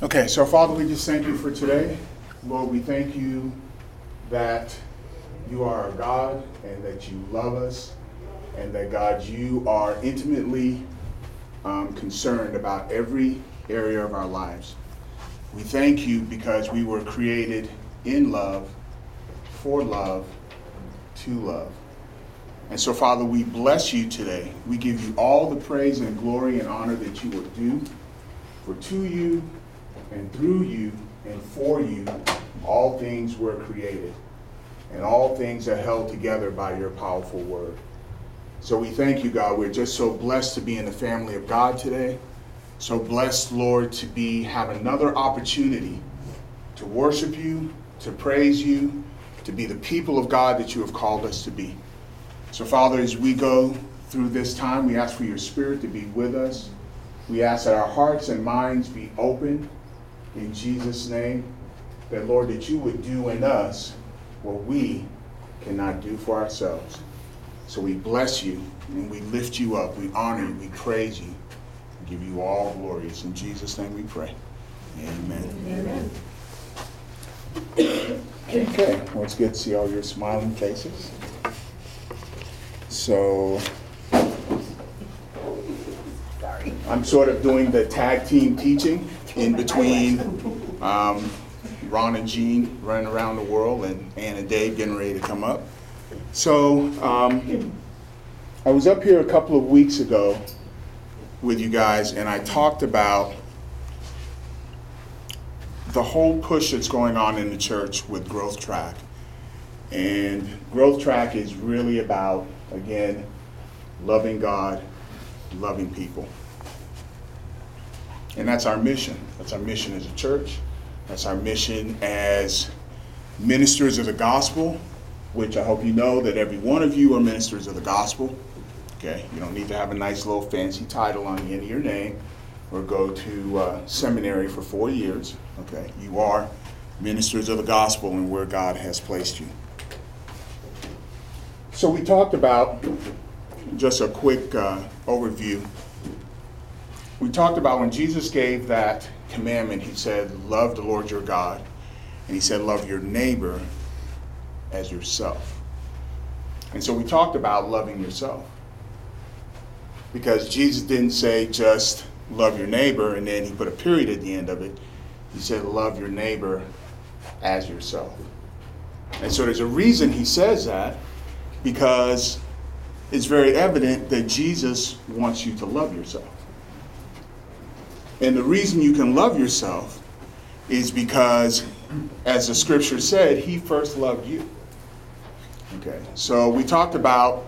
Okay, so Father, we just thank you for today. Lord, we thank you that you are our God and that you love us and that, God, you are intimately concerned about every area of our lives. We thank you because we were created in love, for love, to love. And so, Father, we bless you today. We give you all the praise and glory and honor that you are due. For to you and through you and for you, all things were created, and all things are held together by your powerful word. So we thank you, God. We're just so blessed to be in the family of God today. So blessed, Lord, to have another opportunity to worship you, to praise you, to be the people of God that you have called us to be. So, Father, as we go through this time, we ask for your spirit to be with us. We ask that our hearts and minds be open in Jesus' name, that, Lord, that you would do in us what we cannot do for ourselves. So we bless you and we lift you up. We honor you. We praise you. We give you all glories. In Jesus' name we pray. Amen. Amen. Okay. Well, it's good to see all your smiling faces. So I'm sort of doing the tag team teaching in between Ron and Jean running around the world and Ann and Dave getting ready to come up. So I was up here a couple of weeks ago with you guys, and I talked about the whole push that's going on in the church with GrowthTrack. And GrowthTrack is really about, again, loving God, loving people. And that's our mission. That's our mission as a church. That's our mission as ministers of the gospel, which I hope you know that every one of you are ministers of the gospel. Okay, you don't need to have a nice little fancy title on the end of your name or go to seminary for 4 years. Okay, you are ministers of the gospel and where God has placed you. So we talked about, just a quick overview, we talked about when Jesus gave that commandment, he said, love the Lord your God, and he said, love your neighbor as yourself. And so we talked about loving yourself, because Jesus didn't say just love your neighbor and then he put a period at the end of it. He said, love your neighbor as yourself. And so there's a reason he says that, because it's very evident that Jesus wants you to love yourself. And the reason you can love yourself is because, as the scripture said, he first loved you. Okay, so we talked about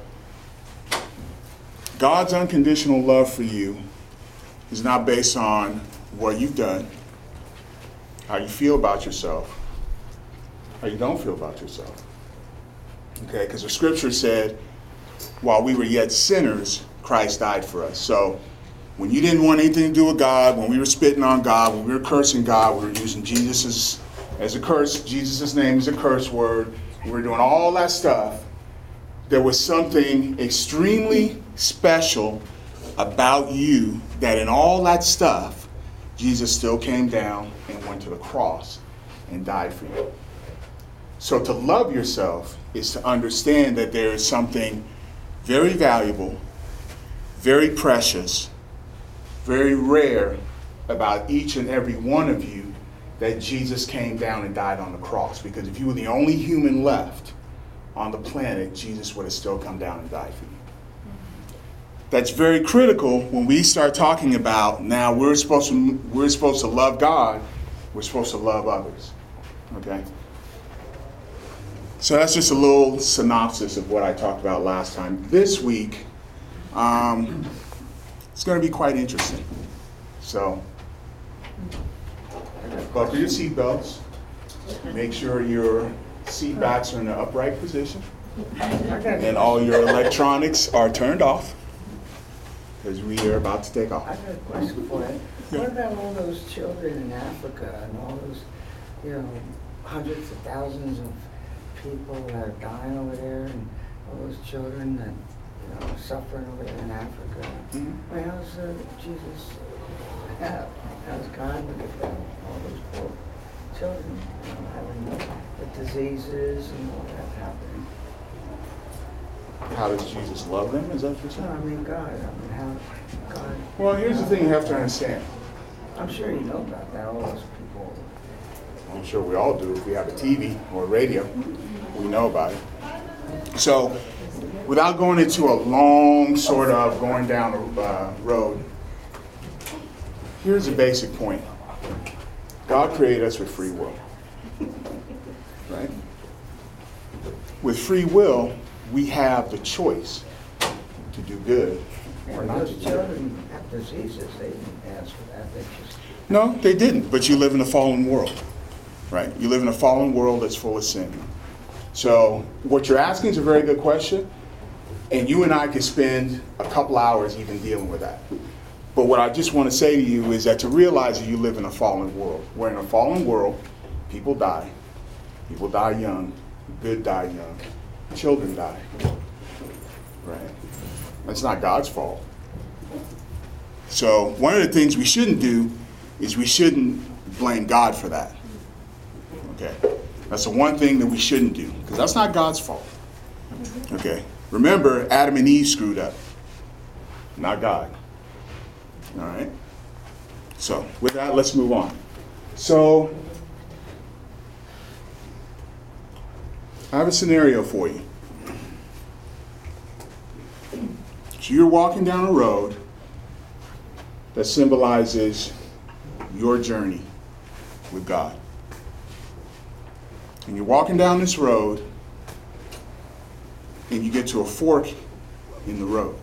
God's unconditional love for you is not based on what you've done, how you feel about yourself, how you don't feel about yourself. Okay, because the scripture said, while we were yet sinners, Christ died for us. So when you didn't want anything to do with God, when we were spitting on God, when we were cursing God, we were using Jesus as a curse, Jesus' name as a curse word, we were doing all that stuff, there was something extremely special about you that in all that stuff, Jesus still came down and went to the cross and died for you. So to love yourself is to understand that there is something very valuable, very precious, very rare about each and every one of you that Jesus came down and died on the cross. Because if you were the only human left on the planet, Jesus would have still come down and died for you. That's very critical when we start talking about now we're supposed to love God, we're supposed to love others. Okay? So that's just a little synopsis of what I talked about last time. This week, it's going to be quite interesting. So, buckle your seatbelts. Make sure your seat backs are in the upright position. And all your electronics are turned off, because we are about to take off. I've got a question for you. What about all those children in Africa and all those, hundreds of thousands of people that are dying over there, and all those children that are suffering over there in Africa? Mm-hmm. How's Jesus? How God's kind. Look at that. All those poor children having the diseases and all that happening. How does Jesus love them? Is that what you're saying? No, I mean God. I mean how God. Well, here's the thing you have to understand. I'm sure you know about that. All those people. I'm sure we all do. If we have a TV or a radio, we know about it. So, without going into a long sort of going down a road, here's a basic point. God created us with free will, right? With free will, we have the choice to do good or not to do good. Those children have diseases. They didn't ask for that. No, they didn't. But you live in a fallen world, right? You live in a fallen world that's full of sin. So what you're asking is a very good question, and you and I could spend a couple hours even dealing with that. But what I just want to say to you is that to realize that you live in a fallen world. We're in a fallen world. People die. People die young. Good die young. Children die. Right? That's not God's fault. So one of the things we shouldn't do is we shouldn't blame God for that. Okay? That's the one thing that we shouldn't do, because that's not God's fault. Okay? Remember, Adam and Eve screwed up. Not God. All right? So, with that, let's move on. So, I have a scenario for you. So, you're walking down a road that symbolizes your journey with God. And you're walking down this road, and you get to a fork in the road.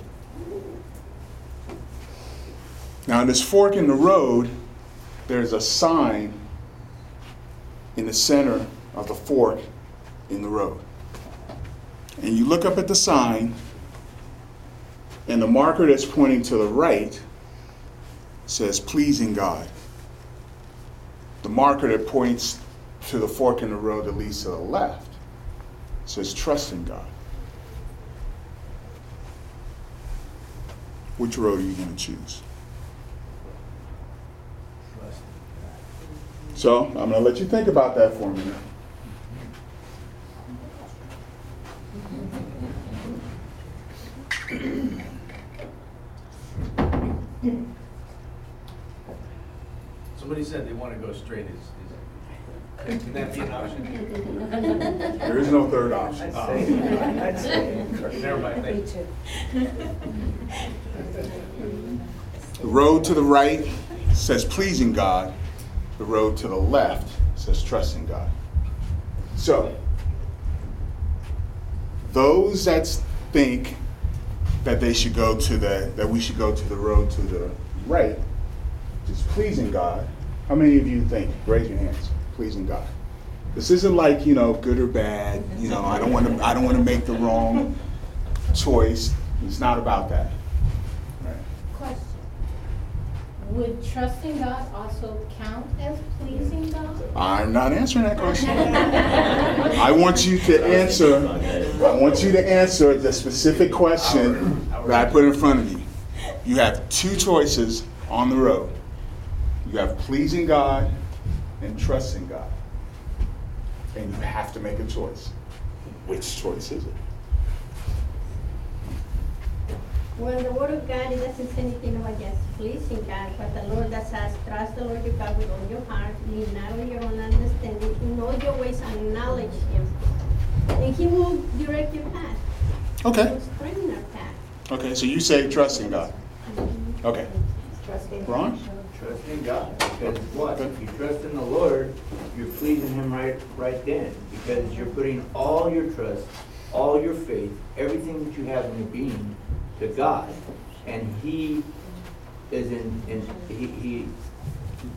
Now, in this fork in the road, there's a sign in the center of the fork in the road. And you look up at the sign, and the marker that's pointing to the right says, "Pleasing God." The marker that points to the fork in the road that leads to the left says, "Trust in God." Which road are you going to choose? So, I'm going to let you think about that for a minute. Somebody said they want to go straight. Can that be an option? There is no third option. I'd say. Never mind. Me too. The road to the right says pleasing God. The road to the left says trusting God. So, those that think that they should go to that we should go to the road to the right, is pleasing God. How many of you think? Raise your hands. Pleasing God. This isn't like, good or bad, I don't want to make the wrong choice. It's not about that. Right. Question. Would trusting God also count as pleasing God? I'm not answering that question. I want you to answer the specific question that I put in front of you. You have two choices on the road. You have pleasing God and trusting God. And you have to make a choice. Which choice is it? Well, the Word of God, it doesn't say anything about just pleasing God, but the Lord that says, trust the Lord your God with all your heart, lean not on your own understanding, in all your ways acknowledge Him, and He will direct your path. Okay. He will strengthen our path. Okay, so you say trusting God. Okay. Trusting God. Ron? Trusting God, because what? If you trust in the Lord, you're pleasing Him right then, because you're putting all your trust, all your faith, everything that you have in your being to God, and He is He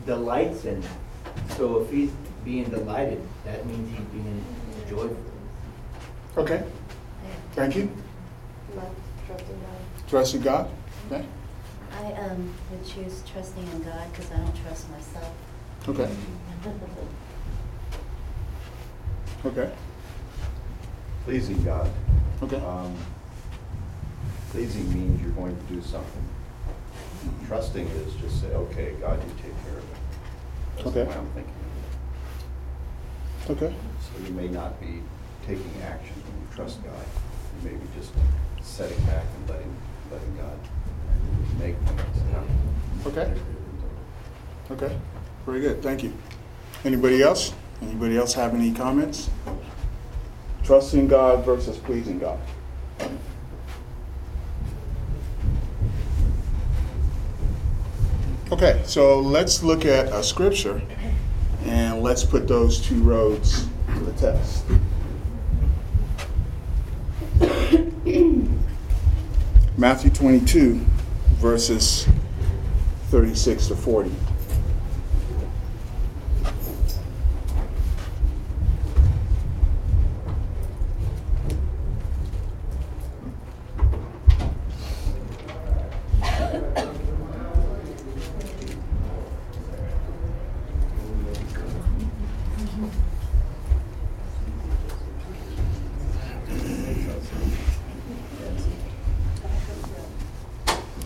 delights in that. So if He's being delighted, that means He's being joyful. Okay, thank you. Trusting God. Trusting God. Okay. I would choose trusting in God because I don't trust myself. Okay. Okay. Pleasing God. Okay. Pleasing means you're going to do something. Trusting is just say, okay, God, you take care of it. That's okay. What I'm thinking. Okay. So you may not be taking action when you trust God. You may be just setting back and letting God make things. Okay. Okay. Very good. Thank you. Anybody else? Anybody else have any comments? Trusting God versus pleasing God. Okay, so let's look at a scripture and let's put those two roads to the test. Matthew 22, verses 36 to 40.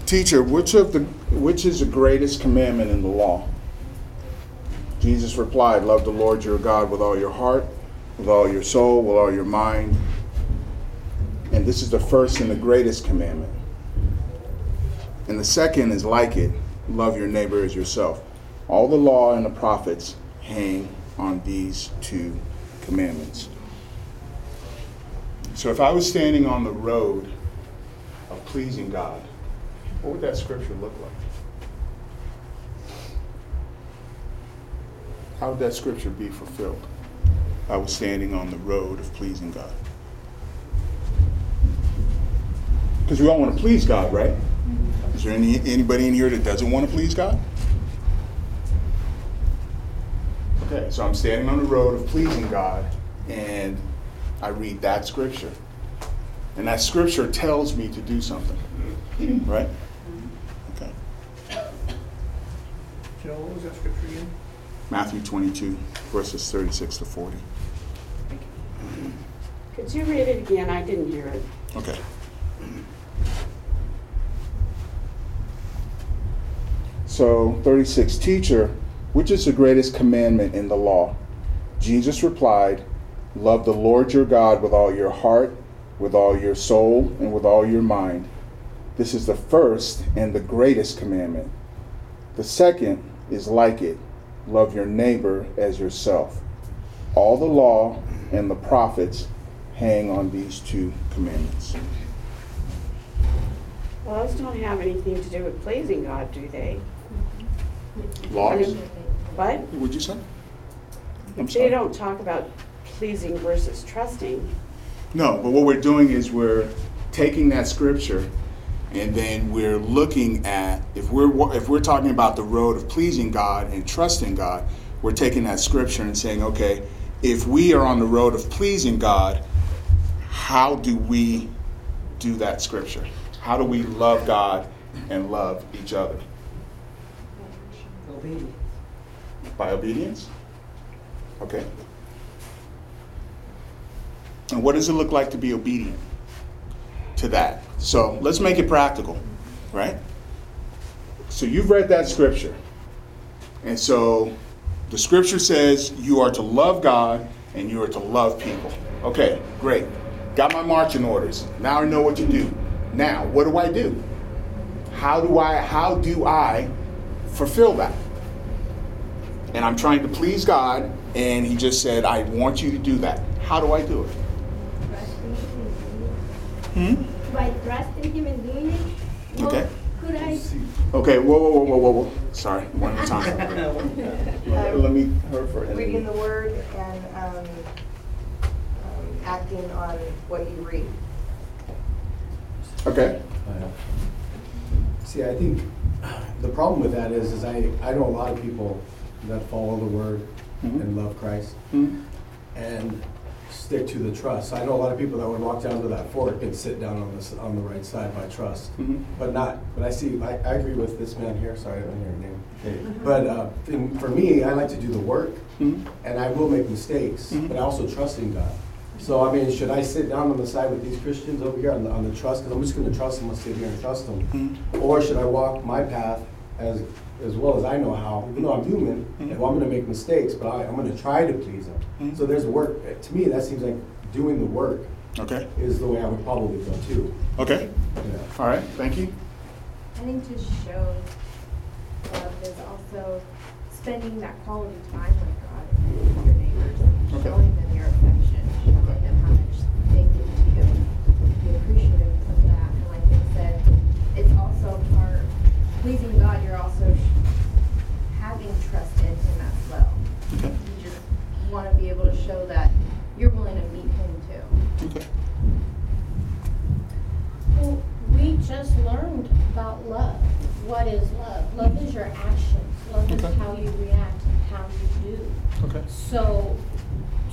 Teacher, which is the greatest commandment in the law? Jesus replied, love the Lord your God with all your heart, with all your soul, with all your mind. And this is the first and the greatest commandment. And the second is like it, love your neighbor as yourself. All the law and the prophets hang on these two commandments. So if I was standing on the road of pleasing God, what would that scripture look like? How would that scripture be fulfilled? I was standing on the road of pleasing God. Because we all want to please God, right? Is there anybody in here that doesn't want to please God? Okay, so I'm standing on the road of pleasing God, and I read that scripture. And that scripture tells me to do something, right? What was that scripture again? Matthew 22, verses 36 to 40. Thank you. Could you read it again? I didn't hear it. Okay. So, 36, teacher, which is the greatest commandment in the law? Jesus replied, love the Lord your God with all your heart, with all your soul, and with all your mind. This is the first and the greatest commandment. The second is like it, love your neighbor as yourself. All the law and the prophets hang on these two commandments. Laws don't have anything to do with pleasing God, do they? Laws? What? What'd you say? They don't talk about pleasing versus trusting. No, but what we're doing is we're taking that scripture and then we're looking at, if we're talking about the road of pleasing God and trusting God, we're taking that scripture and saying, okay, if we are on the road of pleasing God, how do we do that scripture? How do we love God and love each other? Obedience. By obedience? Okay. And what does it look like to be obedient to that? So let's make it practical, right? So you've read that scripture. And so the scripture says you are to love God and you are to love people. Okay, great. Got my marching orders. Now I know what to do. Now, what do I do? How do I fulfill that? And I'm trying to please God, and he just said, I want you to do that. How do I do it? By trusting him and doing it? Okay. Could I? Okay, whoa. Sorry, one more time. Let me hear for it. Reading the word and acting on what you read. Okay. See, I think the problem with that is I know a lot of people that follow the word and love Christ and stick to the trust. I know a lot of people that would walk down to that fork and sit down on the right side by trust, but not. But I agree with this man here. Sorry, I don't hear your name. Dave. But for me, I like to do the work, and I will make mistakes, but I also trust in God. So I mean, should I sit down on the side with these Christians over here on the trust? Because I'm just going to trust them. I'll sit here and trust them, or should I walk my path as as well as I know how. You know, I'm human, and well, I'm going to make mistakes, but I'm going to try to please him. So there's work. To me, that seems like doing the work is the way I would probably go too. All right. Thank you. I think to show love is also spending that quality time with God and your neighbors, showing them your affection, showing them how much they give to you, be appreciative of that. And like I said, it's also part pleasing God. You're also having trust in Him as well. You just want to be able to show that you're willing to meet Him too. Well, we just learned about love. What is love? Love is your actions. Love is how you react and how you do. So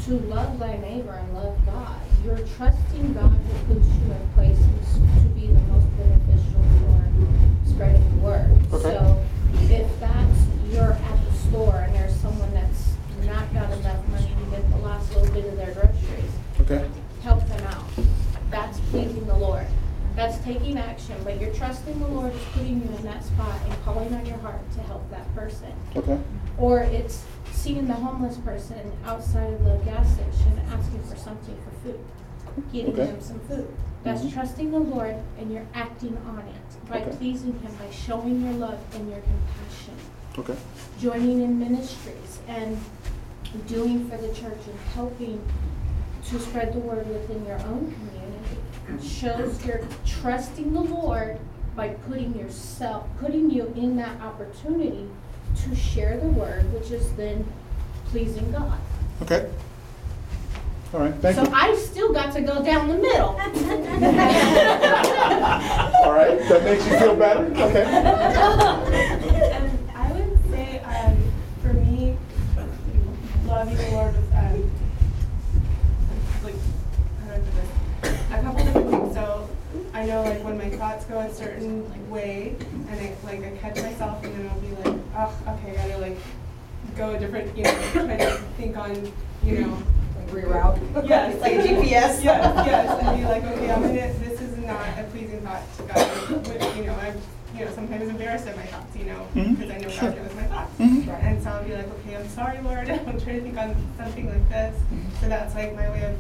to love thy neighbor and love God, you're trusting God who puts you in places to be the most beneficial for spreading the word. So if that's you're at the store and there's someone that's not got enough money to get the last little bit of their groceries, help them out. That's pleasing the Lord. That's taking action, but you're trusting the Lord is putting you in that spot and calling on your heart to help that person. Or it's seeing the homeless person outside of the gas station asking for something for food, getting them some food. That's trusting the Lord, and you're acting on it by pleasing Him, by showing your love and your compassion. Joining in ministries and doing for the church and helping to spread the word within your own community. Shows you're trusting the Lord by putting yourself, putting you in that opportunity to share the word, which is then pleasing God. All right. Thank you. So I still got to go down the middle. All right. That makes you feel better? I would say for me, loving the Lord is a couple different things. So I know like when my thoughts go a certain way and I catch myself and then I'll be like, I gotta go a different, try to think on, reroute. Like GPS. And be like, this is not a pleasing thought to God. Which, I'm sometimes embarrassed at my thoughts, because I know God knows my thoughts. And so I'll be like, I'm sorry, Lord. I'm trying to think on something like this. So that's my way of,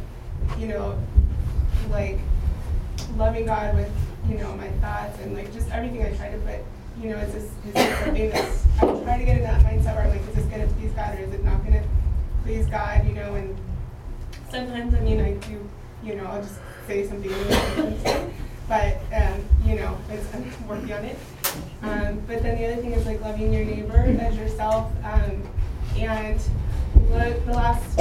loving God with, my thoughts and just everything I try to put, is this something that's, I try to get in that mindset where I'm is this going to please God or is it not going to please God, and sometimes, I do, I'll just say something, but, I'm working on it. But then the other thing is loving your neighbor as yourself, and the last,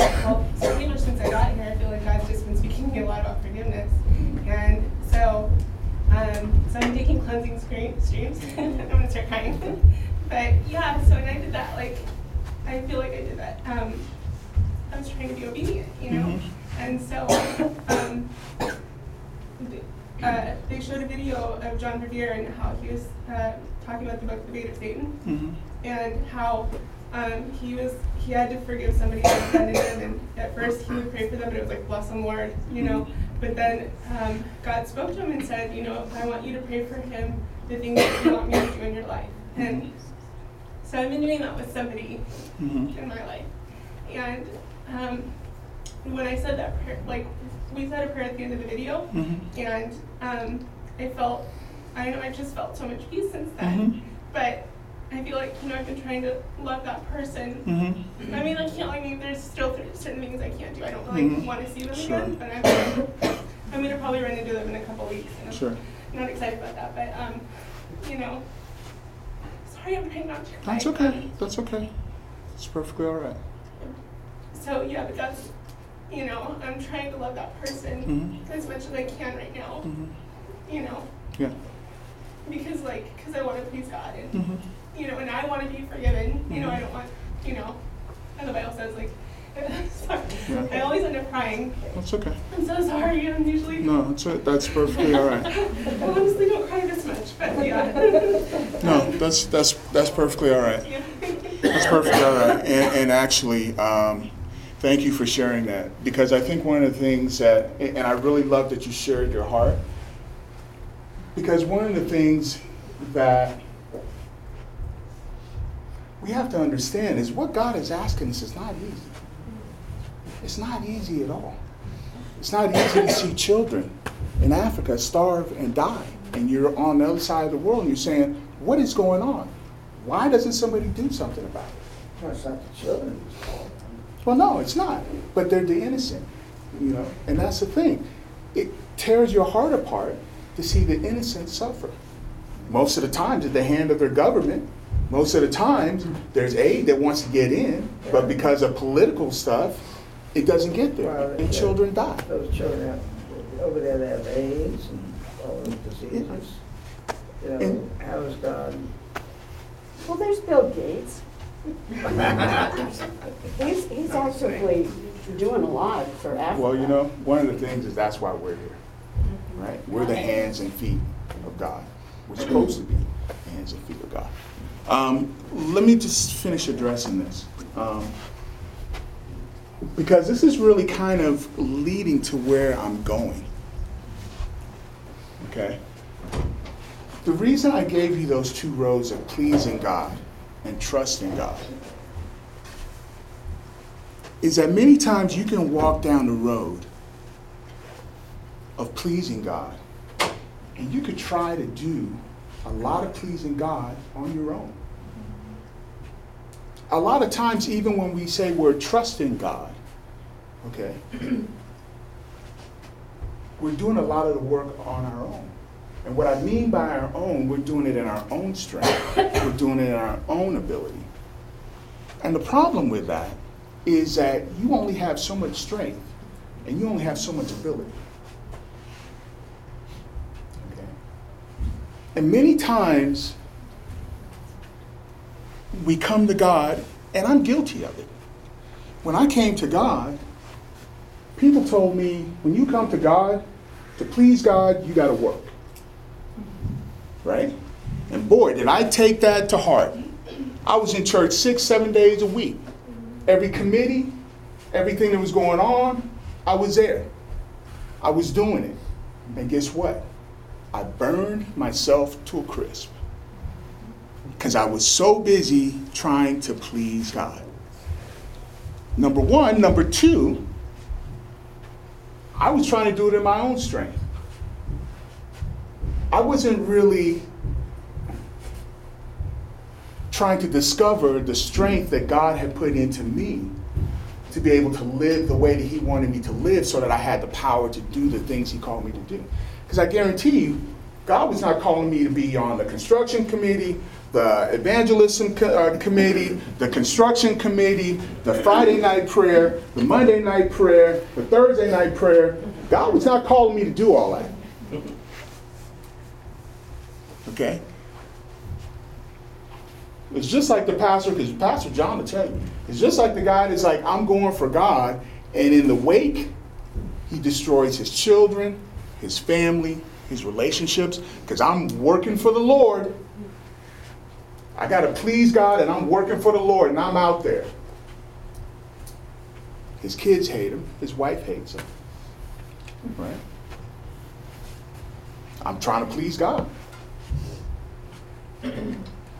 certainly much since I got here, I feel like God's just been speaking to me a lot about forgiveness. And so, I'm taking cleansing streams. I'm going to start crying. But yeah, so when I did that, I feel like I did that. I was trying to be obedient, And so, they showed a video of John Revere and how he was talking about the book, The Bait of Satan, and how he had to forgive somebody who offended him, and at first he would pray for them, but it was bless him, Lord, But then God spoke to him and said, I want you to pray for him the things that you want me to do in your life. And so I've been doing that with somebody in my life. And when I said that prayer, we said a prayer at the end of the video, and I've just felt so much peace since then, but I feel like, I've been trying to love that person. I mean, there's still certain things I can't do. I don't want to see them again, but I'm going to probably run into them in a couple weeks. And I'm not excited about that, but, sorry I'm trying not to cry. That's okay. That's okay. It's perfectly all right. So, but that's, I'm trying to love that person as much as I can right now, Because, because I want to please God, and, and I want to be forgiven, I don't want, and the Bible says, sorry, I always end up crying. That's okay. I'm so sorry, I'm usually... No, that's perfectly all right. I honestly don't cry this much, but yeah. No, that's perfectly all right. Yeah. That's perfectly all right, and actually, thank you for sharing that, because I think one of the things that, and I really love that you shared your heart, because one of the things that we have to understand is what God is asking us is not easy. It's not easy at all. It's not easy to see children in Africa starve and die, and you're on the other side of the world, and you're saying, what is going on? Why doesn't somebody do something about it? Well, it's not the children's fault. Well, no, it's not. But they're the innocent, you know. And that's the thing. It tears your heart apart to see the innocent suffer. Most of the times, at the hand of their government. Most of the times, there's aid that wants to get in, but because of political stuff, it doesn't get there, well, and children die. Those children over there, they have AIDS and all those diseases. You know, and how is God? Well, there's Bill Gates. he's actively doing a lot for Africa. Well, you know, one of the things is that's why we're here, right? We're the hands and feet of God. We're supposed to be the hands and feet of God. Let me just finish addressing this. Because this is really kind of leading to where I'm going. Okay? The reason I gave you those two roads of pleasing God and trusting God is that many times you can walk down the road of pleasing God and you could try to do a lot of pleasing God on your own. A lot of times, even when we say we're trusting God, okay, we're doing a lot of the work on our own. And what I mean by our own, we're doing it in our own strength. We're doing it in our own ability. And the problem with that is that you only have so much strength and you only have so much ability. Okay? And many times, we come to God, and I'm guilty of it. When I came to God, people told me, when you come to God, to please God, you got to work. Right? And boy, did I take that to heart. I was in church 6-7 days a week. Every committee, everything that was going on, I was there. I was doing it. And guess what? I burned myself to a crisp. Because I was so busy trying to please God. Number one. Number two, I was trying to do it in my own strength. I wasn't really trying to discover the strength that God had put into me to be able to live the way that He wanted me to live so that I had the power to do the things He called me to do. Because I guarantee you, God was not calling me to be on the construction committee, the evangelism committee, the construction committee, the Friday night prayer, the Monday night prayer, the Thursday night prayer. God was not calling me to do all that. Okay? It's just like the pastor, because Pastor John will tell you, it's just like the guy that's like, I'm going for God, and in the wake, he destroys his children, his family, his relationships, because I'm working for the Lord. I got to please God, and I'm working for the Lord, and I'm out there. His kids hate him. His wife hates him. Right? I'm trying to please God.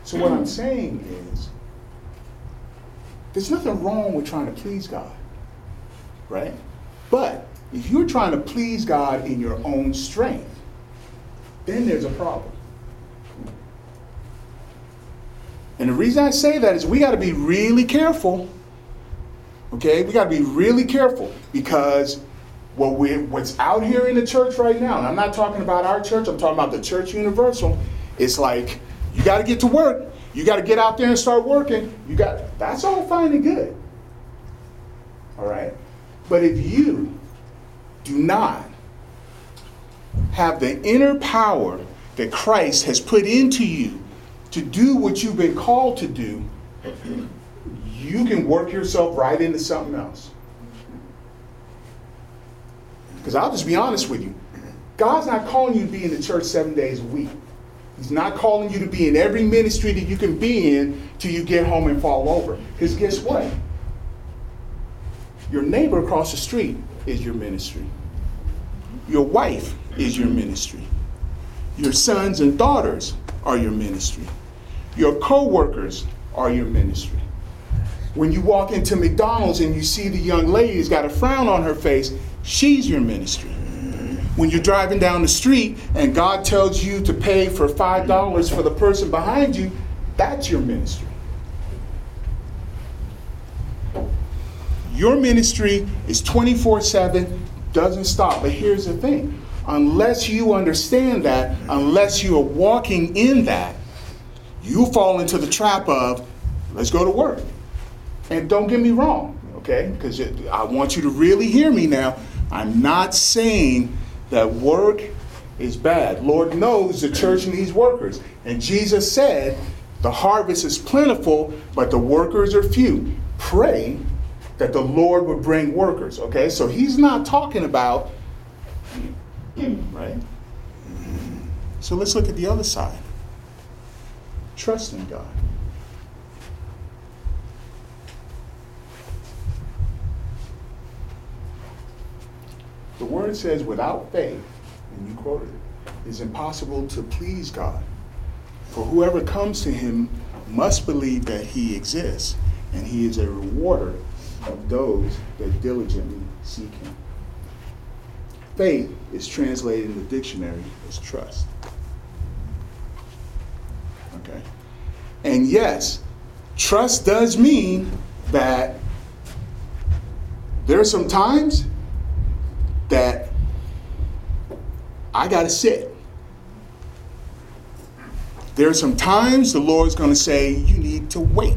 So what I'm saying is, there's nothing wrong with trying to please God. Right? But if you're trying to please God in your own strength, then there's a problem. And the reason I say that is we got to be really careful. Okay? We got to be really careful because what's out here in the church right now, and I'm not talking about our church, I'm talking about the church universal, it's like you got to get to work. You got to get out there and start working. That's all fine and good. All right? But if you do not have the inner power that Christ has put into you to do what you've been called to do, you can work yourself right into something else. Because I'll just be honest with you. God's not calling you to be in the church 7 days a week. He's not calling you to be in every ministry that you can be in till you get home and fall over. Because guess what? Your neighbor across the street is your ministry. Your wife is your ministry. Your sons and daughters are your ministry. Your co-workers are your ministry. When you walk into McDonald's and you see the young lady who's got a frown on her face, she's your ministry. When you're driving down the street and God tells you to pay for $5 for the person behind you, that's your ministry. Your ministry is 24/7, doesn't stop. But here's the thing. Unless you understand that, unless you are walking in that, you fall into the trap of, let's go to work. And don't get me wrong, okay? Because I want you to really hear me now. I'm not saying that work is bad. Lord knows the church needs workers. And Jesus said, the harvest is plentiful, but the workers are few. Pray that the Lord would bring workers, okay? So he's not talking about, right? So let's look at the other side. Trust in God. The word says without faith, and you quoted it, is impossible to please God. For whoever comes to him must believe that he exists, and he is a rewarder of those that diligently seek him. Faith is translated in the dictionary as trust. Okay? And yes, trust does mean that there are some times that I gotta sit. There are some times the Lord's gonna say, you need to wait.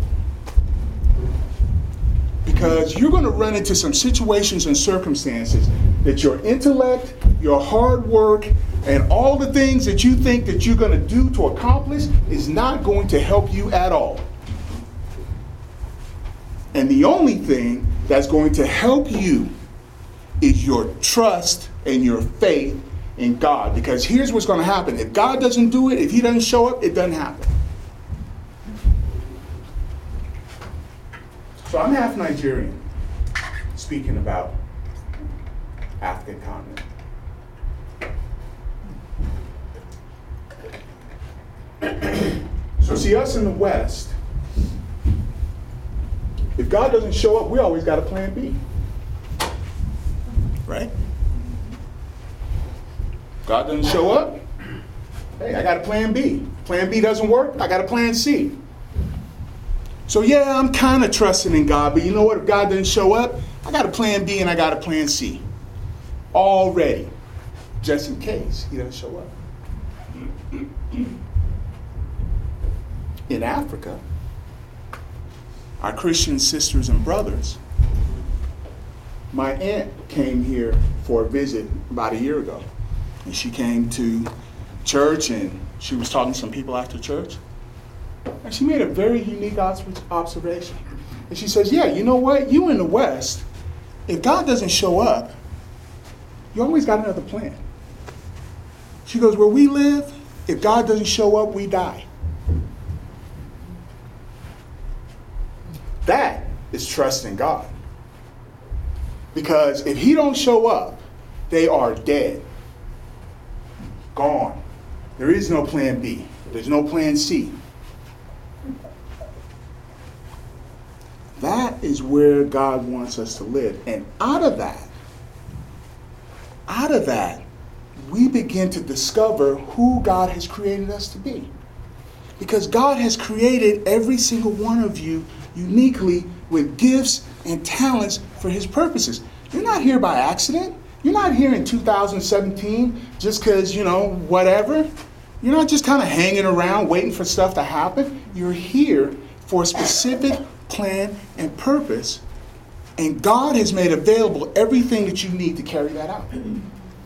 Because you're gonna run into some situations and circumstances that your intellect, your hard work, and all the things that you think that you're gonna do to accomplish is not going to help you at all. And the only thing that's going to help you is your trust and your faith in God. Because here's what's going to happen. If God doesn't do it, if he doesn't show up, it doesn't happen. So I'm half Nigerian, speaking about African continent. So see, us in the West, if God doesn't show up, we always got a plan B. Right? God doesn't show up, hey, I got a plan B. Plan B doesn't work, I got a plan C. So yeah, I'm kind of trusting in God, but you know what? If God doesn't show up, I got a plan B and I got a plan C. Already. Just in case he doesn't show up. In Africa, our Christian sisters and brothers, my aunt came here for a visit about a year ago. And she came to church and she was talking to some people after church. And she made a very unique observation. And she says, yeah, you know what? You in the West, if God doesn't show up, you always got another plan. She goes, where we live, if God doesn't show up, we die. That is trust in God. Because if he don't show up, they are dead, gone. There is no plan B. There's no plan C. That is where God wants us to live. And out of that, we begin to discover who God has created us to be. Because God has created every single one of you uniquely with gifts and talents for his purposes. You're not here by accident. You're not here in 2017 just because, whatever. You're not just kind of hanging around waiting for stuff to happen. You're here for a specific plan and purpose. And God has made available everything that you need to carry that out.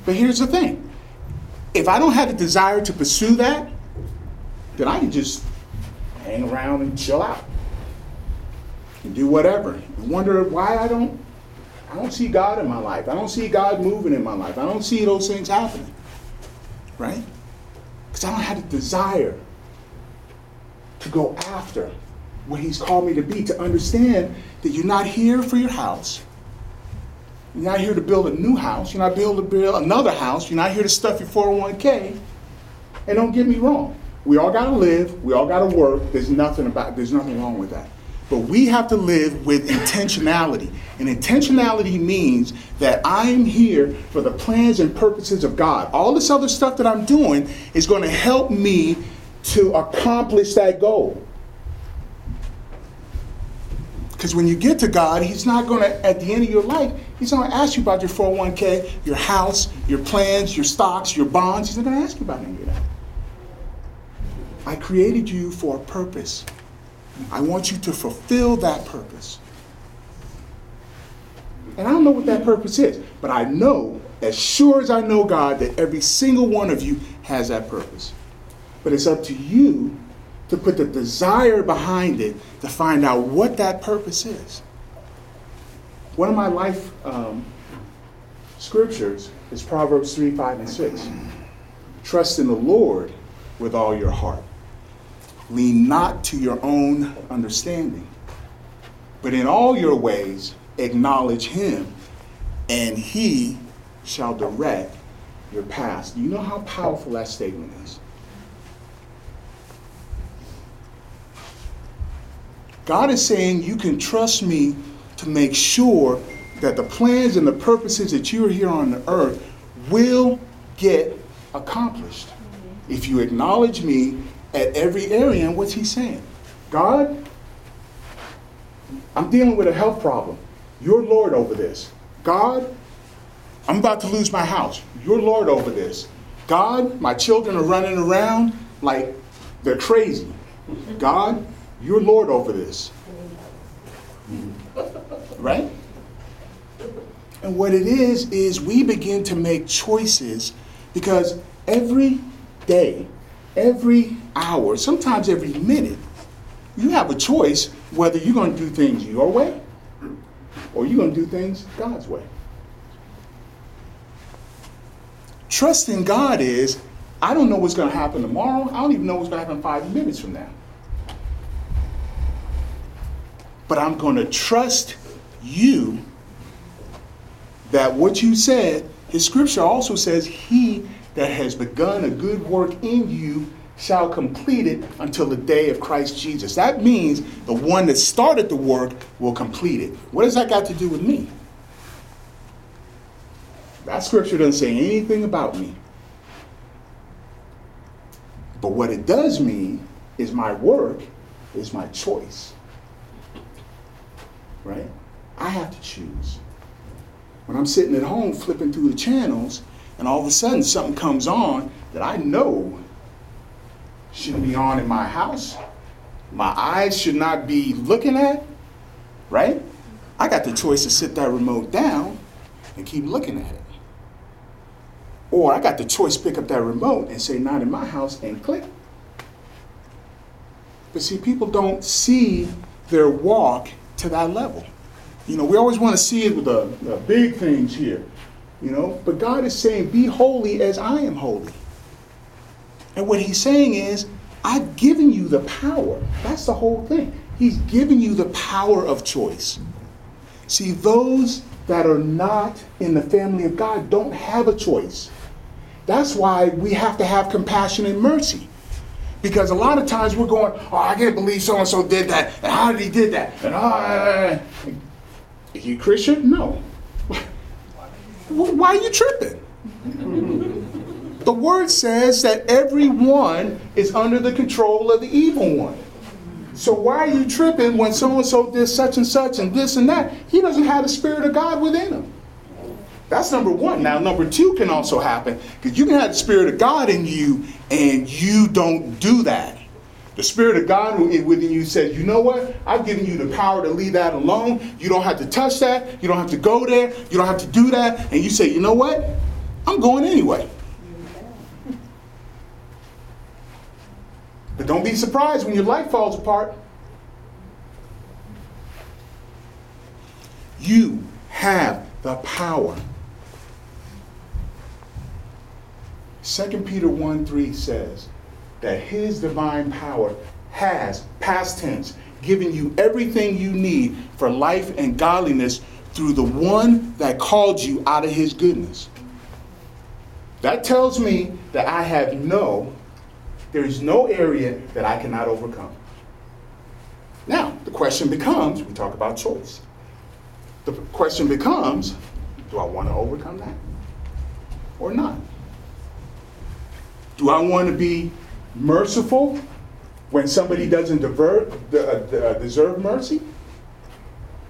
But here's the thing. If I don't have the desire to pursue that, then I can just hang around and chill out. And do whatever. And wonder why I don't see God in my life. I don't see God moving in my life. I don't see those things happening. Right? Because I don't have the desire to go after what he's called me to be. To understand that you're not here for your house. You're not here to build a new house. You're not here to build another house. You're not here to stuff your 401k. And don't get me wrong. We all got to live. We all got to work. There's nothing wrong with that. But we have to live with intentionality. And intentionality means that I'm here for the plans and purposes of God. All this other stuff that I'm doing is going to help me to accomplish that goal. Because when you get to God, he's not going to, at the end of your life, he's not going to ask you about your 401k, your house, your plans, your stocks, your bonds. He's not going to ask you about any of that. I created you for a purpose. I want you to fulfill that purpose. And I don't know what that purpose is, but I know, as sure as I know God, that every single one of you has that purpose. But it's up to you to put the desire behind it to find out what that purpose is. One of my life scriptures is Proverbs 3, 5, and 6. Trust in the Lord with all your heart. Lean not to your own understanding, but in all your ways acknowledge him, and he shall direct your paths. You know how powerful that statement is? God is saying you can trust me to make sure that the plans and the purposes that you're here on the earth will get accomplished. If you acknowledge me at every area. And what's he saying? God, I'm dealing with a health problem. You're Lord over this. God, I'm about to lose my house. You're Lord over this. God, my children are running around like they're crazy. God, you're Lord over this. Right? And what it is we begin to make choices, because every day, every hour, sometimes every minute, you have a choice whether you're going to do things your way or you're going to do things God's way. Trusting God is, I don't know what's going to happen tomorrow. I don't even know what's going to happen 5 minutes from now. But I'm going to trust you that what you said, his scripture also says, he that has begun a good work in you shall complete it until the day of Christ Jesus. That means the one that started the work will complete it. What has that got to do with me? That scripture doesn't say anything about me. But what it does mean is my work is my choice. Right? I have to choose. When I'm sitting at home flipping through the channels, and all of a sudden something comes on that I know shouldn't be on in my house, my eyes should not be looking at, right? I got the choice to sit that remote down and keep looking at it. Or I got the choice to pick up that remote and say, not in my house, and click. But see, people don't see their walk to that level. You know, we always want to see it with the big things here. You know, but God is saying, be holy as I am holy. And what he's saying is, I've given you the power. That's the whole thing. He's given you the power of choice. See, those that are not in the family of God don't have a choice. That's why we have to have compassion and mercy. Because a lot of times we're going, oh, I can't believe so-and-so did that. And how did he did that? And is he Christian? No. Why are you tripping? The word says that everyone is under the control of the evil one. So why are you tripping when so-and-so did such and such and this and that? He doesn't have the Spirit of God within him. That's number one. Now, number two can also happen, because you can have the Spirit of God in you and you don't do that. The Spirit of God within you says, you know what? I've given you the power to leave that alone. You don't have to touch that. You don't have to go there. You don't have to do that. And you say, you know what? I'm going anyway. But don't be surprised when your life falls apart. You have the power. 2 Peter 1:3 says that his divine power has, past tense, given you everything you need for life and godliness through the one that called you out of his goodness. That tells me that I have no There is no area that I cannot overcome. Now, the question becomes, we talk about choice. The question becomes, do I want to overcome that or not? Do I want to be merciful when somebody doesn't deserve mercy?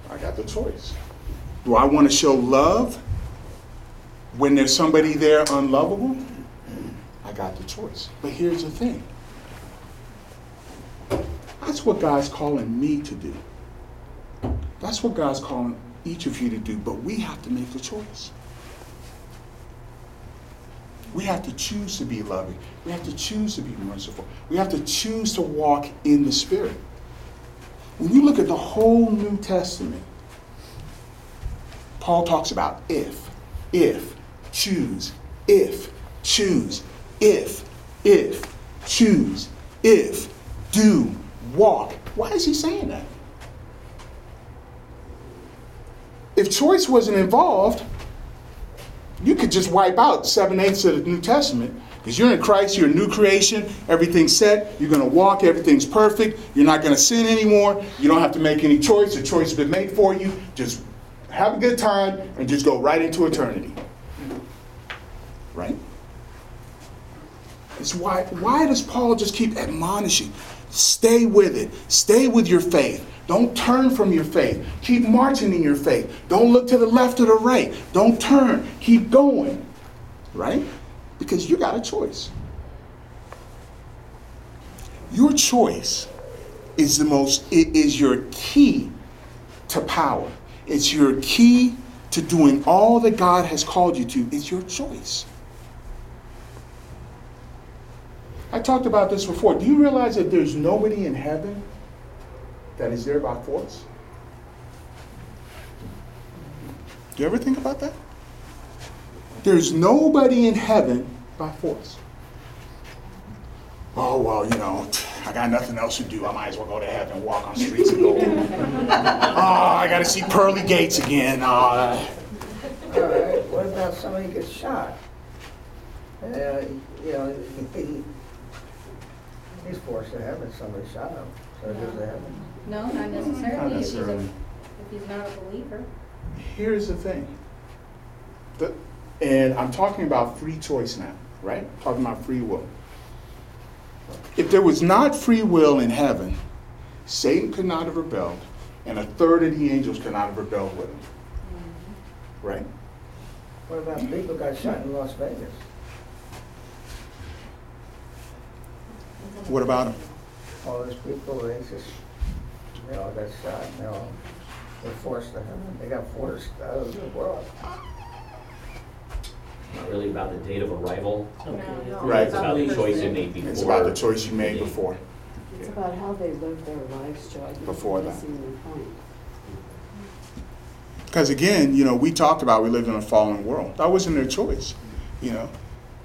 I got the choice. Do I want to show love when there's somebody there unlovable? I got the choice. But here's the thing. That's what God's calling me to do. That's what God's calling each of you to do. But we have to make the choice. We have to choose to be loving. We have to choose to be merciful. We have to choose to walk in the Spirit. When you look at the whole New Testament, Paul talks about if, choose, if, do, walk. Why is he saying that? If choice wasn't involved, you could just wipe out 7/8 of the New Testament. Because you're in Christ, you're a new creation, everything's set, you're going to walk, everything's perfect, you're not going to sin anymore, you don't have to make any choice, the choice has been made for you, just have a good time and just go right into eternity. Right? It's why does Paul just keep admonishing? Stay with it. Stay with your faith. Don't turn from your faith. Keep marching in your faith. Don't look to the left or the right. Don't turn. Keep going. Right? Because you got a choice. Your choice is it is your key to power. It's your key to doing all that God has called you to. It's your choice. I talked about this before. Do you realize that there's nobody in heaven that is there by force? Do you ever think about that? There's nobody in heaven by force. Oh, well, you know, I got nothing else to do. I might as well go to heaven, walk on streets of gold. I got to see pearly gates again. All right, what about somebody who gets shot? He's forced to heaven. Somebody shot him. So he goes to heaven. No, not necessarily. Not necessarily. If he's not a believer. Here's the thing. And I'm talking about free choice now, right? I'm talking about free will. If there was not free will in heaven, Satan could not have rebelled, and a third of the angels could not have rebelled with him. Mm-hmm. Right? What about people got shot in Las Vegas? What about them? All those people, they all got shot. They're forced to heaven. They got forced out of the world. Not really about the date of arrival. Okay. No. Right. It's about the choice you made before. It's about the choice you made before. It's about how they lived their lives, Joe. Before that. Because again, we talked about we live in a fallen world. That wasn't their choice,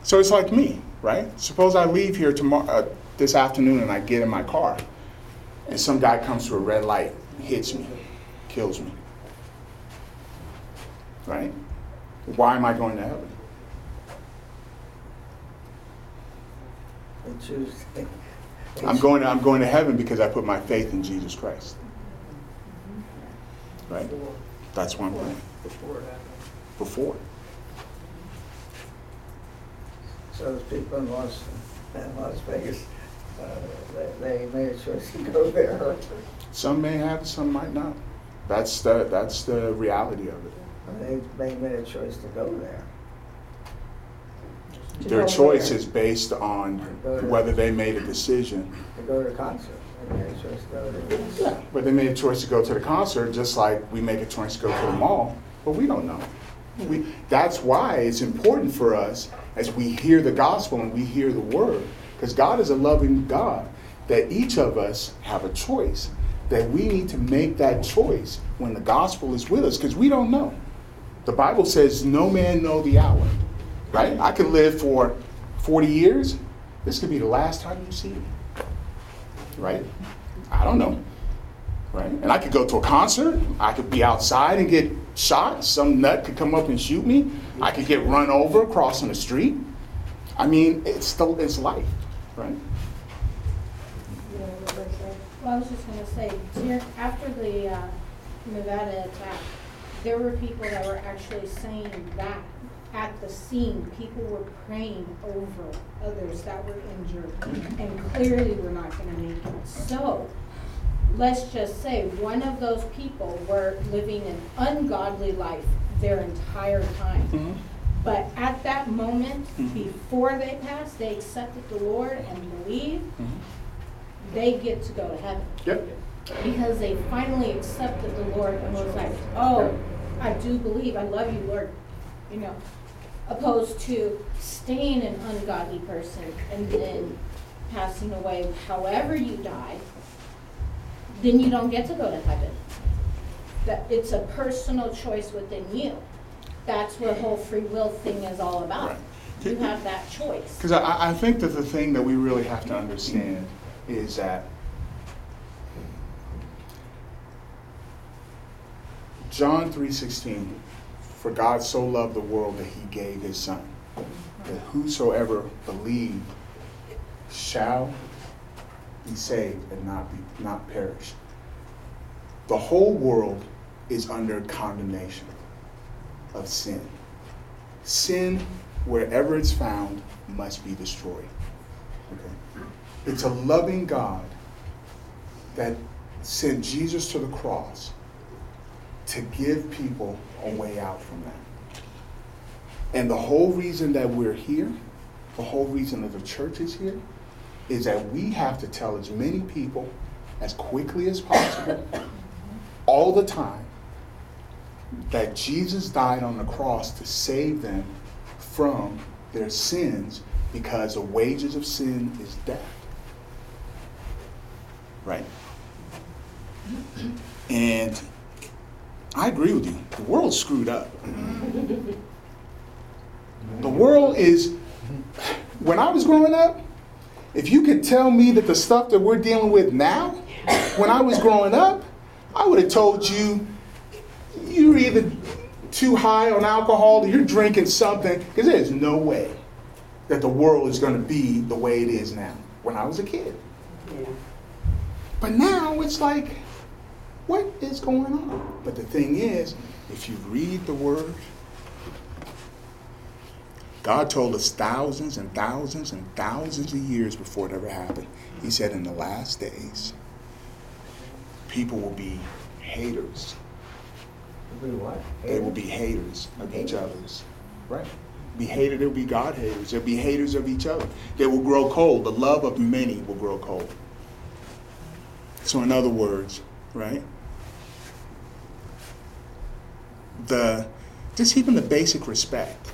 So it's like me, right? Suppose I leave here tomorrow, this afternoon, and I get in my car, and some guy comes to a red light, hits me, kills me. Right? Why am I going to heaven? I'm going to heaven because I put my faith in Jesus Christ. Right? That's one thing. Before. So those people in Las Vegas, they made a choice to go there. Some may have, some might not. That's the reality of it. They made a choice to go there. Their choice is based on whether they made a decision. To go to the concert. They made a choice to go to the concert. Yeah, but they made a choice to go to the concert, just like we make a choice to go to the mall. But we don't know. That's why it's important for us, as we hear the gospel and we hear the word, because God is a loving God, that each of us have a choice, that we need to make that choice when the gospel is with us, because we don't know. The Bible says no man know the hour. Right? I could live for 40 years. This could be the last time you see me. Right? I don't know. Right? And I could go to a concert. I could be outside and get shot. Some nut could come up and shoot me. I could get run over crossing the street. I mean, it's life. Right? Well, I was just going to say, after the Nevada attack, there were people that were actually saying that at the scene, people were praying over others that were injured and clearly were not going to make it. So let's just say one of those people were living an ungodly life their entire time. Mm-hmm. But at that moment, mm-hmm. before they passed, they accepted the Lord and believed, mm-hmm. they get to go to heaven. Yep. Because they finally accepted the Lord and was like, oh, I do believe, I love you, Lord, you know, opposed to staying an ungodly person and then passing away. However you die, then you don't get to go to heaven. That it's a personal choice within you. That's what the whole free will thing is all about. Right. You have that choice. Because I think that the thing that we really have to understand is that John 3:16, for God so loved the world that he gave his son, that whosoever believed shall be saved and not perish. The whole world is under condemnation of sin. Sin, wherever it's found, must be destroyed. Okay? It's a loving God that sent Jesus to the cross to give people a way out from that. And the whole reason that we're here, the whole reason that the church is here, is that we have to tell as many people as quickly as possible, all the time, that Jesus died on the cross to save them from their sins, because the wages of sin is death. Right? And I agree with you. The world's screwed up. The world is... When I was growing up, if you could tell me that the stuff that we're dealing with now, when I was growing up, I would have told you, you're either too high on alcohol or you're drinking something, because there's no way that the world is going to be the way it is now when I was a kid. Yeah. But now it's like, what is going on? But the thing is, if you read the word, God told us thousands and thousands and thousands of years before it ever happened. He said in the last days, people will be haters. What? They will be haters of each other. Right? Be hated, they'll be God haters. They'll be haters of each other. They will grow cold. The love of many will grow cold. So in other words, right? Just even the basic respect,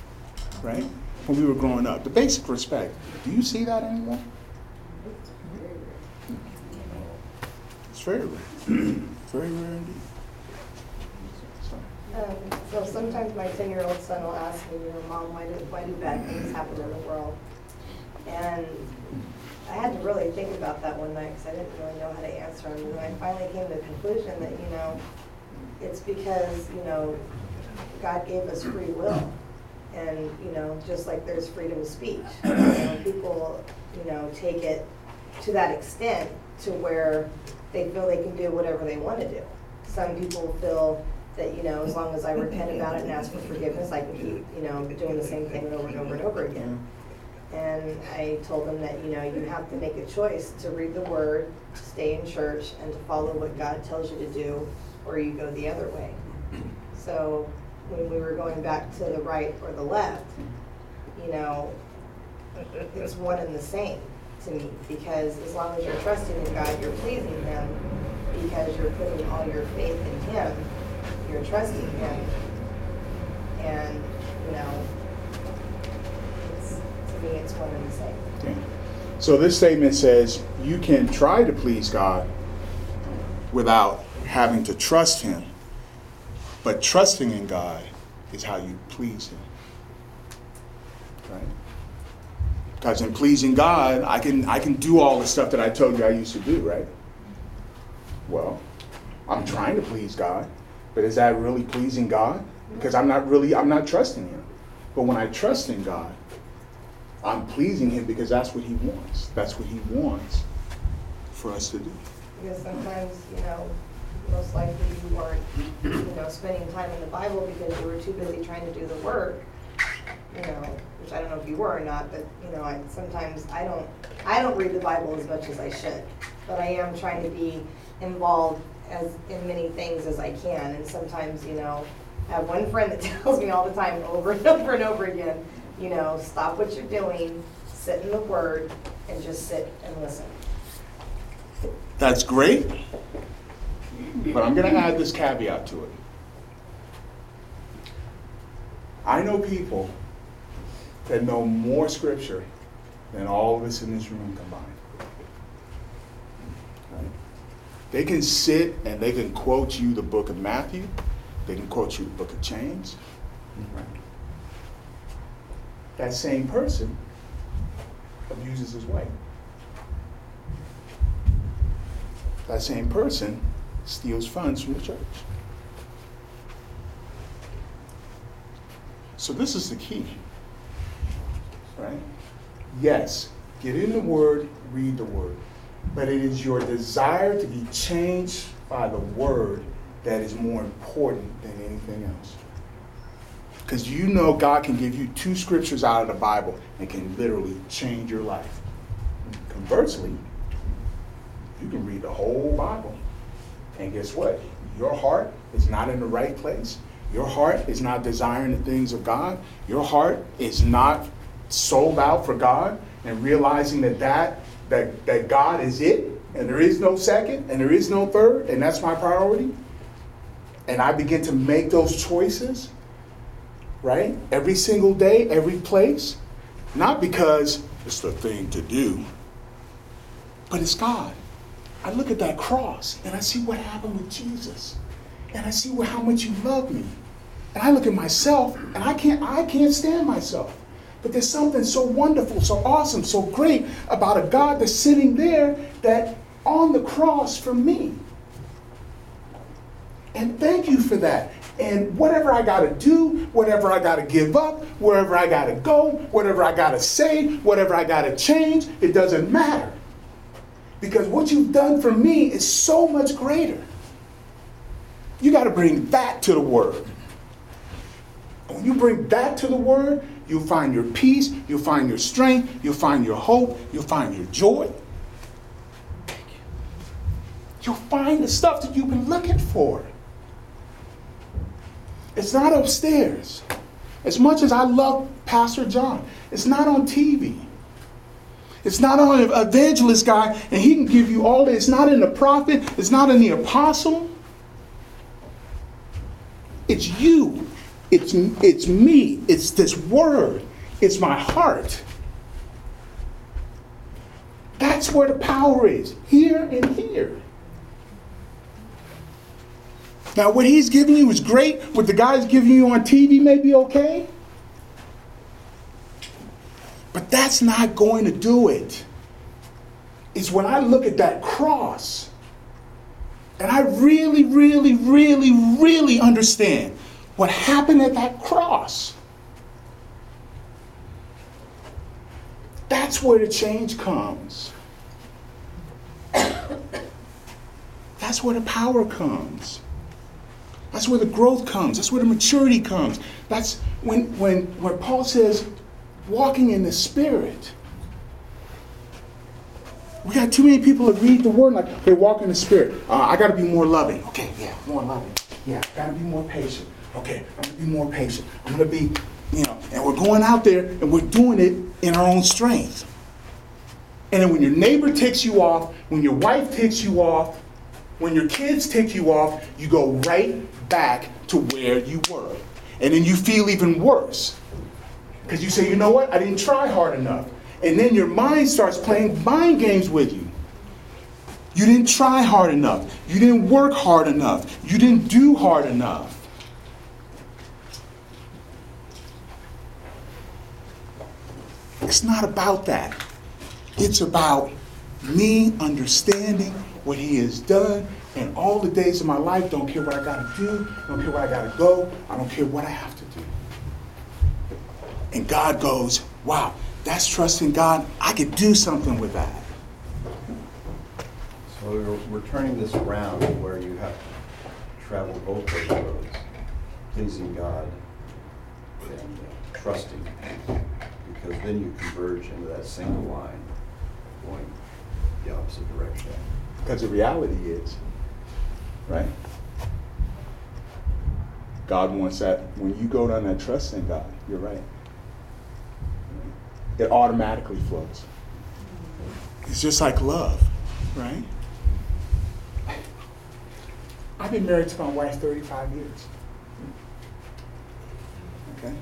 right? When we were growing up, the basic respect. Do you see that anymore? It's very rare. Very rare indeed. So sometimes my 10-year-old son will ask me, Mom, why do bad things happen in the world? And I had to really think about that one night because I didn't really know how to answer him. And I finally came to the conclusion that, it's because, God gave us free will. And, just like there's freedom of speech. People, take it to that extent to where they feel they can do whatever they want to do. Some people feel that, as long as I repent about it and ask for forgiveness, I can keep, doing the same thing over and over and over again. And I told them that, you have to make a choice to read the Word, to stay in church, and to follow what God tells you to do, or you go the other way. So when we were going back to the right or the left, it's one and the same to me, because as long as you're trusting in God, you're pleasing Him, because you're putting all your faith in Him. You're trusting Him, and to me, it's one and the same. Okay. So this statement says you can try to please God without having to trust Him, but trusting in God is how you please Him. Right? Because in pleasing God, I can do all the stuff that I told you I used to do. Right? Well, I'm trying to please God. But is that really pleasing God? Because I'm not trusting Him. But when I trust in God, I'm pleasing Him because that's what He wants. That's what He wants for us to do. because sometimes, most likely you weren't, spending time in the Bible because you were too busy trying to do the work, which I don't know if you were or not, but, sometimes I don't read the Bible as much as I should, but I am trying to be involved as in many things as I can, and sometimes, I have one friend that tells me all the time over and over and over again, stop what you're doing, sit in the Word, and just sit and listen. That's great, but I'm going to add this caveat to it. I know people that know more scripture than all of us in this room combined. Right? They can sit and they can quote you the book of Matthew. They can quote you the book of James. Right? That same person abuses his wife. That same person steals funds from the church. So this is the key, right? Yes, get in the Word, read the Word. But it is your desire to be changed by the Word that is more important than anything else. Because God can give you two scriptures out of the Bible and can literally change your life. Conversely, you can read the whole Bible. And guess what? Your heart is not in the right place. Your heart is not desiring the things of God. Your heart is not sold out for God and realizing that God is it, and there is no second, and there is no third, and that's my priority. And I begin to make those choices, right? Every single day, every place. Not because it's the thing to do, but it's God. I look at that cross and I see what happened with Jesus. And I see how much you love me. And I look at myself and I can't stand myself. But there's something so wonderful, so awesome, so great about a God that's sitting there that on the cross for me. And thank you for that. And whatever I got to do, whatever I got to give up, wherever I got to go, whatever I got to say, whatever I got to change, it doesn't matter. Because what you've done for me is so much greater. You got to bring that to the Word. When you bring that to the Word, you'll find your peace, you'll find your strength, you'll find your hope, you'll find your joy. You'll find the stuff that you've been looking for. It's not upstairs. As much as I love Pastor John, it's not on TV. It's not on an evangelist guy, and he can give you all this. It's not in the prophet. It's not in the apostle. It's you. It's me. It's this Word. It's my heart. That's where the power is, here and here. Now, what he's giving you is great. What the guy's giving you on TV may be okay. But that's not going to do it. It's when I look at that cross and I really, really, really, really understand what happened at that cross. That's where the change comes. That's where the power comes. That's where the growth comes. That's where the maturity comes. That's when Paul says, walking in the Spirit. We got too many people that read the Word like, they walk in the Spirit. I got to be more loving. Okay, yeah, more loving. Yeah, got to be more patient. Okay, I'm going to be more patient. I'm going to be, and we're going out there and we're doing it in our own strength. And then when your neighbor ticks you off, when your wife ticks you off, when your kids tick you off, you go right back to where you were. And then you feel even worse. Because you say, you know what? I didn't try hard enough. And then your mind starts playing mind games with you. You didn't try hard enough. You didn't work hard enough. You didn't do hard enough. It's not about that. It's about me understanding what he has done, and all the days of my life, don't care what I got to do, don't care where I got to go, I don't care what I have to do. And God goes, wow, that's trusting God. I could do something with that. So we're turning this around where you have to travel both those roads, pleasing God and trusting, because then you converge into that single line going the opposite direction. Because the reality is, right? God wants that. When you go down that trust in God, you're right. It automatically flows. It's just like love, right? I've been married to my wife 35 years. Okay?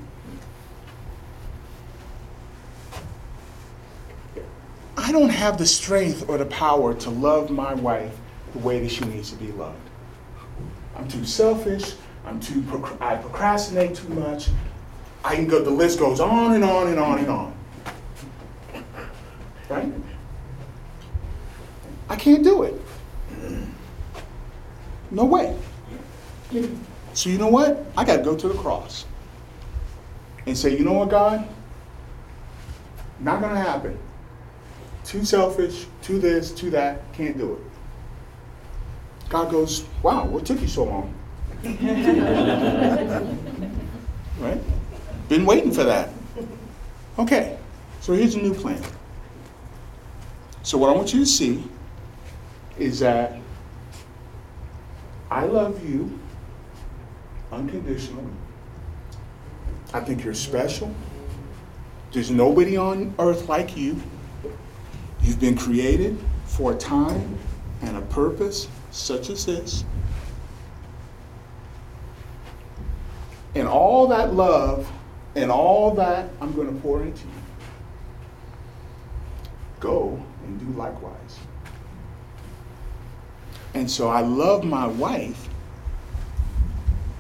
I don't have the strength or the power to love my wife the way that she needs to be loved. I'm too selfish. I procrastinate too much. I can go, the list goes on and on and on and on. Right? I can't do it. No way. So you know what? I got to go to the cross and say, you know what, God? Not going to happen. Too selfish, too this, too that, can't do it. God goes, wow, what took you so long? Right? Been waiting for that. Okay, so here's a new plan. So what I want you to see is that I love you unconditionally. I think you're special. There's nobody on earth like you. You've been created for a time and a purpose such as this. And all that love and all that I'm going to pour into you. Go and do likewise. And so I love my wife,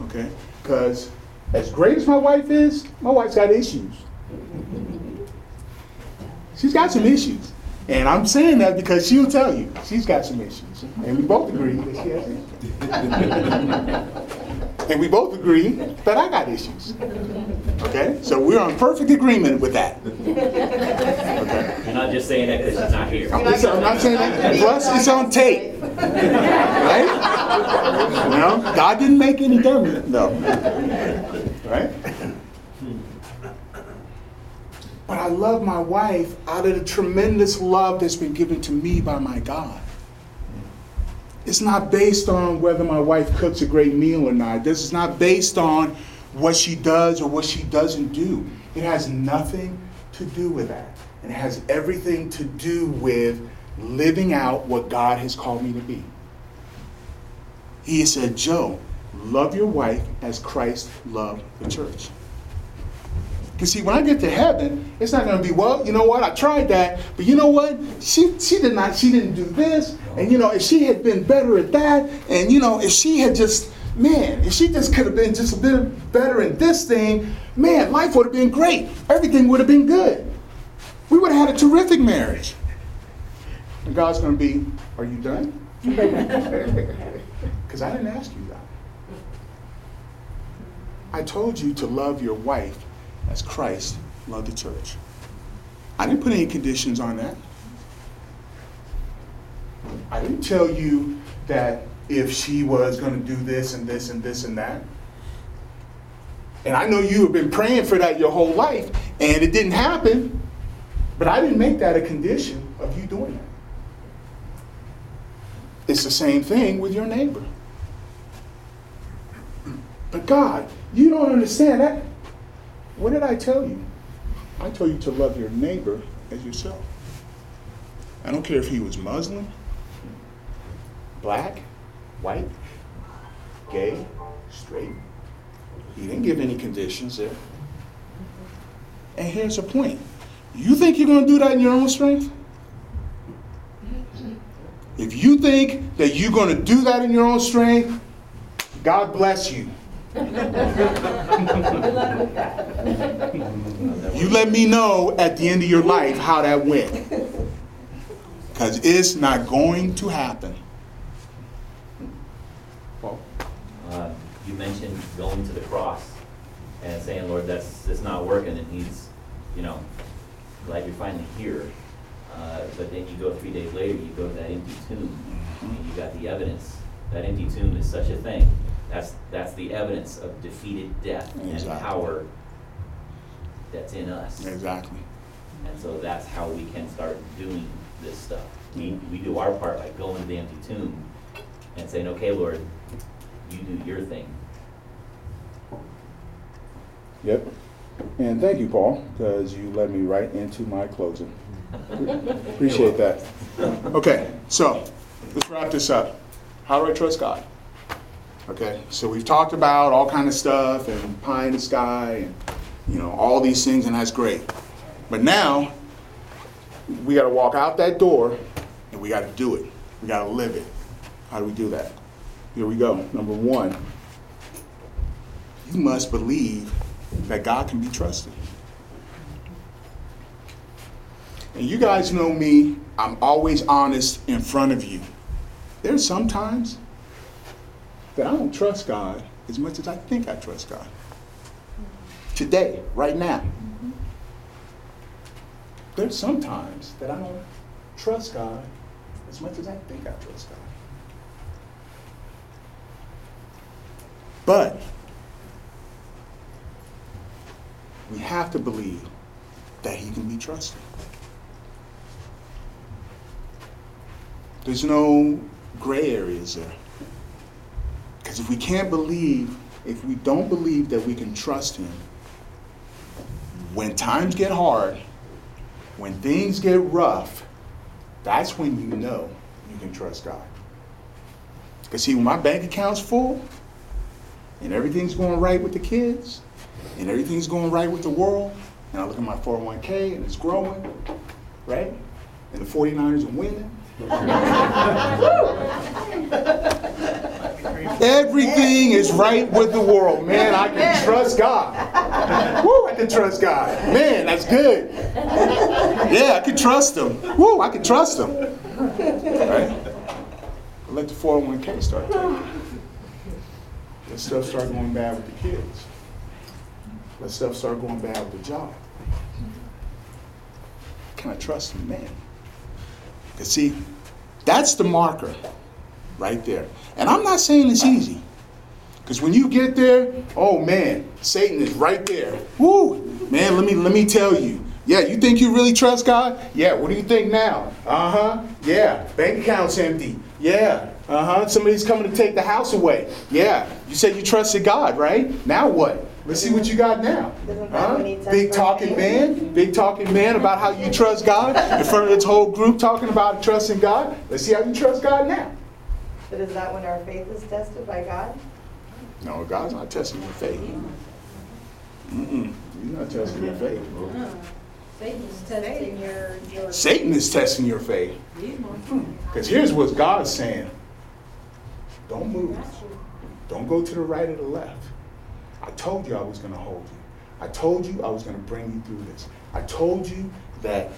okay? Because as great as my wife is, my wife's got issues. She's got some issues. And I'm saying that because she'll tell you she's got some issues. And we both agree that she has issues. And we both agree that I got issues. Okay? So we're on perfect agreement with that. Okay? You're not just saying that because she's not here. I'm not saying that. Plus, it's on tape. Right? You know? God didn't make any dummy. No. Right? But I love my wife out of the tremendous love that's been given to me by my God. It's not based on whether my wife cooks a great meal or not. This is not based on what she does or what she doesn't do. It has nothing to do with that. It has everything to do with living out what God has called me to be. He said, Joe, love your wife as Christ loved the church. Because see, when I get to heaven, it's not going to be, well, you know what, I tried that, but you know what, she didn't do this, and you know, if she had been better at that, and you know, if she just could have been just a bit better at this thing, man, life would have been great. Everything would have been good. We would have had a terrific marriage. And God's going to be, are you done? Because I didn't ask you that. I told you to love your wife as Christ loved the church. I didn't put any conditions on that. I didn't tell you that if she was going to do this and this and this and that. And I know you have been praying for that your whole life, and it didn't happen, but I didn't make that a condition of you doing that. It's the same thing with your neighbor. But God, you don't understand that. What did I tell you? I told you to love your neighbor as yourself. I don't care if he was Muslim, black, white, gay, straight. He didn't give any conditions there. And here's the point. You think you're going to do that in your own strength? If you think that you're going to do that in your own strength, God bless you. You let me know at the end of your life how that went, because it's not going to happen. You mentioned going to the cross and saying, Lord, it's not working, and he's, you know, glad you're finally here. But then you go 3 days later, you go to that empty tomb, and you got the evidence. That empty tomb is such a thing. That's the evidence of defeated death and power that's in us. Exactly. And so that's how we can start doing this stuff. We do our part by going to the empty tomb and saying, okay, Lord, you do your thing. Yep. And thank you, Paul, because you led me right into my closing. Appreciate that. Okay, so let's wrap this up. How do I trust God? Okay, so we've talked about all kind of stuff and pie in the sky and, you know, all these things, and that's great. But now we got to walk out that door and we got to do it. We got to live it. How do we do that? Here we go. Number one, you must believe that God can be trusted. And you guys know me, I'm always honest in front of you. There's sometimes that I don't trust God as much as I think I trust God. Today, right now. There's sometimes that I don't trust God as much as I think I trust God. But we have to believe that He can be trusted. There's no gray areas there. Because if we can't believe, if we don't believe that we can trust Him, when times get hard, when things get rough, that's when you know you can trust God. Because see, when my bank account's full, and everything's going right with the kids, and everything's going right with the world, and I look at my 401k and it's growing, right? And the 49ers are winning. Everything is right with the world, man. I can trust God. Woo, I can trust God. Man, that's good. Yeah, I can trust Him. Woo, I can trust Him. Right? Let the 401k start taking. Let stuff start going bad with the kids. Let stuff start going bad with the job. Can I trust Him, man? See, that's the marker right there. And I'm not saying it's easy. Because when you get there, oh man, Satan is right there. Woo! Man, let me tell you. Yeah, you think you really trust God? Yeah, what do you think now? Uh-huh. Yeah, bank account's empty. Yeah. Uh-huh. Somebody's coming to take the house away. Yeah. You said you trusted God, right? Now what? Let's see what you got now. Huh? Big talking man about how you trust God in front of this whole group talking about trusting God. Let's see how you trust God now. But is that when our faith is tested by God? No, God's not testing your faith. Mm-mm. He's not testing your faith, bro. Satan is testing your faith. Because here's what God is saying. Don't move. Don't go to the right or the left. I told you I was going to hold you. I told you I was going to bring you through this. I told you that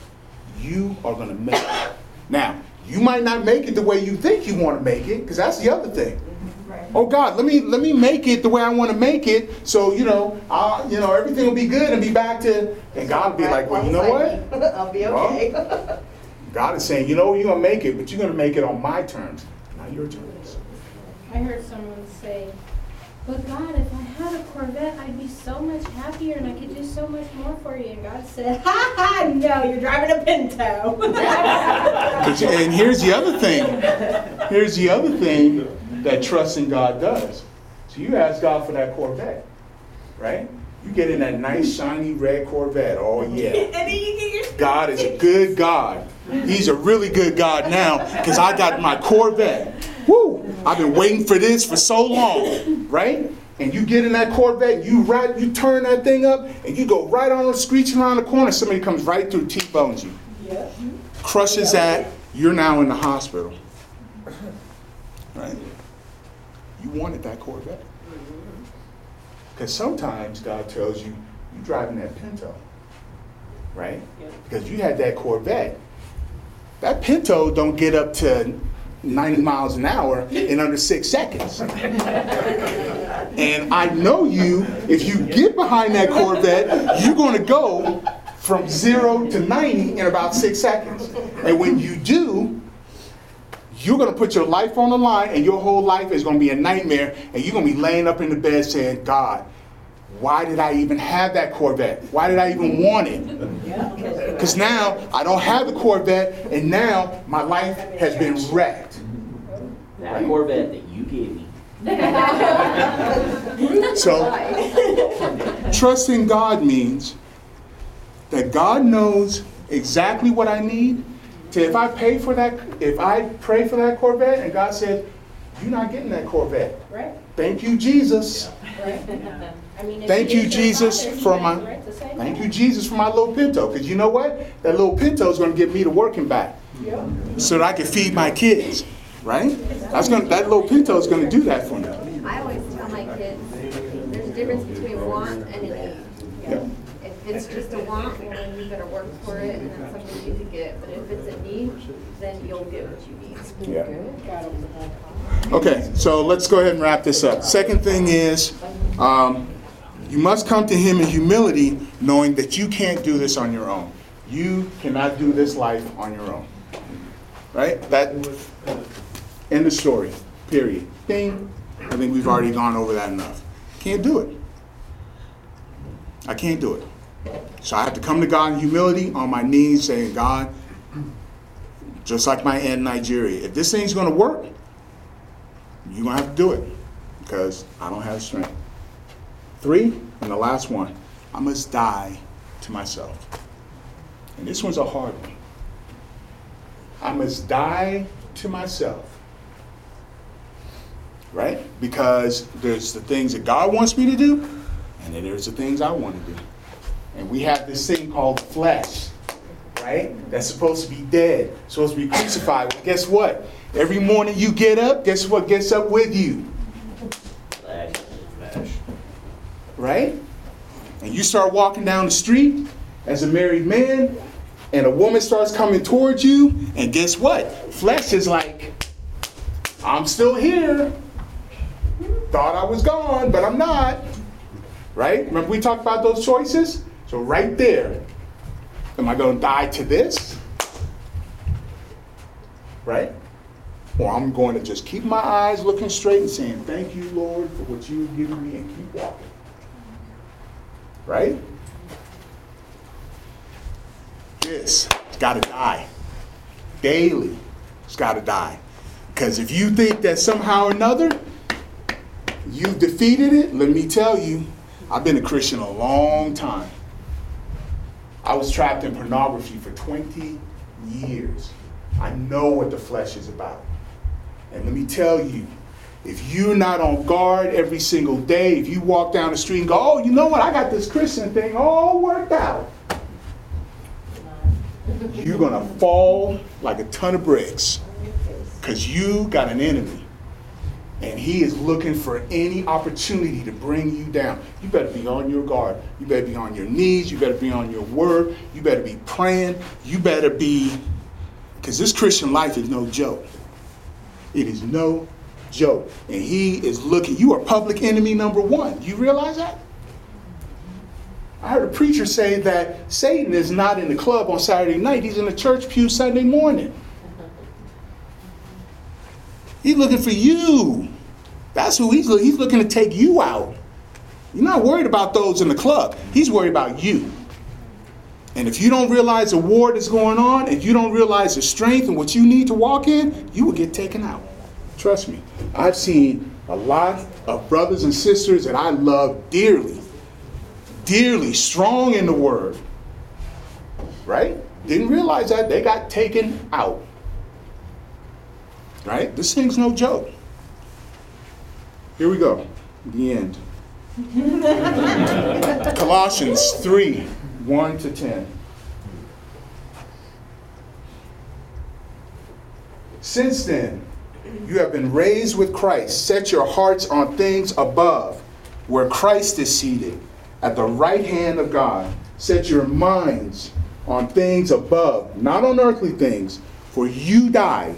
you are going to make it. Now, you might not make it the way you think you want to make it, because that's the other thing. Right. Oh God, let me make it the way I want to make it, so you know everything will be good and be back to. And God will be like, well, you know what? I'll be okay. Well, God is saying, you know, you're going to make it, but you're going to make it on my terms, not your terms. I heard someone say, but God, if I had a Corvette, I'd be so much happier and I could do so much more for you. And God said, ha ha, no, you're driving a Pinto. And here's the other thing. Here's the other thing that trusting God does. So you ask God for that Corvette, right? You get in that nice, shiny red Corvette. Oh, yeah. And then you get your... God is a good God. He's a really good God now because I got my Corvette. Woo! I've been waiting for this for so long, right? And you get in that Corvette, you turn that thing up, and you go right on, screeching around the corner. Somebody comes right through, T-bones you. Yep. Crushes that. You're now in the hospital. Right? You wanted that Corvette. Because sometimes God tells you, you're driving that Pinto. Right? Yep. Because you had that Corvette. That Pinto don't get up to 90 miles an hour in under 6 seconds. And I know you, if you get behind that Corvette, you're going to go from 0 to 90 in about 6 seconds. And when you do, you're going to put your life on the line, and your whole life is going to be a nightmare, and you're going to be laying up in the bed saying, God, why did I even have that Corvette? Why did I even want it? Because now I don't have the Corvette, and now my life has been wrecked. That Corvette that you gave me. So, trusting God means that God knows exactly what I need. If I pray for that Corvette, and God said, "You're not getting that Corvette." Right. Thank you, Jesus. Right. I mean, thank you, Jesus, for my little Pinto. Because you know what? That little Pinto is going to get me to work and back, yep, so that I can feed my kids. Right? That little Pinto is going to do that for me. I always tell my kids, there's a difference between want and need. Yeah. If it's just a want, then you better work for it, and that's something you can get. But if it's a need, then you'll get what you need. Yeah. Okay, so let's go ahead and wrap this up. Second thing is, you must come to Him in humility, knowing that you can't do this on your own. You cannot do this life on your own. Right? End of story. Period. Ding. I think we've already gone over that enough. Can't do it. I can't do it. So I have to come to God in humility, on my knees, saying, God, just like my aunt in Nigeria, if this thing's going to work, you're going to have to do it, because I don't have strength. 3, and the last one, I must die to myself. And this one's a hard one. I must die to myself. Right? Because there's the things that God wants me to do, and then there's the things I want to do. And we have this thing called flesh, right? That's supposed to be dead, supposed to be crucified. Well, guess what? Every morning you get up, guess what gets up with you? Flesh. Right? And you start walking down the street as a married man, and a woman starts coming towards you, and guess what? Flesh is like, I'm still here. Thought I was gone, but I'm not. Right? Remember we talked about those choices? So right there, am I going to die to this? Right? Or I'm going to just keep my eyes looking straight and saying, thank you, Lord, for what you've given me, and keep walking. Right? This, it's got to die. Daily, it's got to die. Because if you think that somehow or another you've defeated it, let me tell you, I've been a Christian a long time. I was trapped in pornography for 20 years. I know what the flesh is about. And let me tell you, if you're not on guard every single day, if you walk down the street and go, oh, you know what, I got this Christian thing all worked out, you're going to fall like a ton of bricks, because you got an enemy, and he is looking for any opportunity to bring you down. You better be on your guard. You better be on your knees. You better be on your word. You better be praying. You better be, because this Christian life is no joke. It is no joke. And he is looking. You are public enemy number one. You realize that? I heard a preacher say that Satan is not in the club on Saturday night. He's in the church pew Sunday morning. He's looking for you. That's who he's looking. He's looking to take you out. You're not worried about those in the club. He's worried about you. And if you don't realize the war that's going on, if you don't realize the strength and what you need to walk in, you will get taken out. Trust me. I've seen a lot of brothers and sisters that I love dearly. Dearly, strong in the word. Right? Didn't realize that. They got taken out. Right? This thing's no joke. Here we go. The end. Colossians 3, 1 to 10. Since then, you have been raised with Christ. Set your hearts on things above, where Christ is seated, at the right hand of God. Set your minds on things above, not on earthly things, for you died,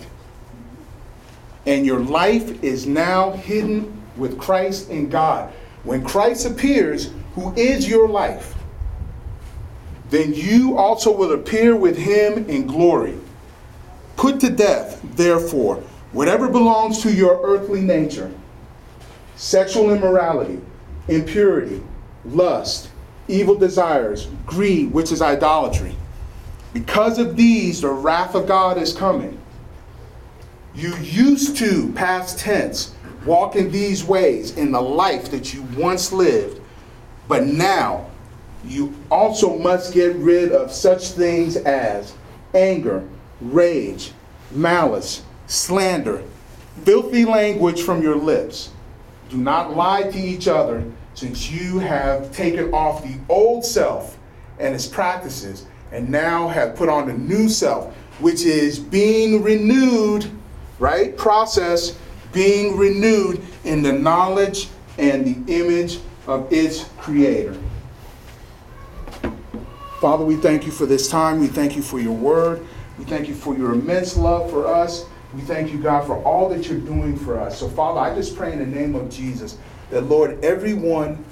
and your life is now hidden with Christ in God. When Christ appears, who is your life, then you also will appear with him in glory. Put to death, therefore, whatever belongs to your earthly nature: sexual immorality, impurity, lust, evil desires, greed, which is idolatry. Because of these, the wrath of God is coming. You used to, past tense, walk in these ways in the life that you once lived, but now you also must get rid of such things as anger, rage, malice, slander, filthy language from your lips. Do not lie to each other, since you have taken off the old self and its practices, and now have put on the new self, which is being renewed, right? Process, being renewed in the knowledge and the image of its creator. Father, we thank you for this time. We thank you for your word. We thank you for your immense love for us. We thank you, God, for all that you're doing for us. So, Father, I just pray in the name of Jesus that, Lord, everyone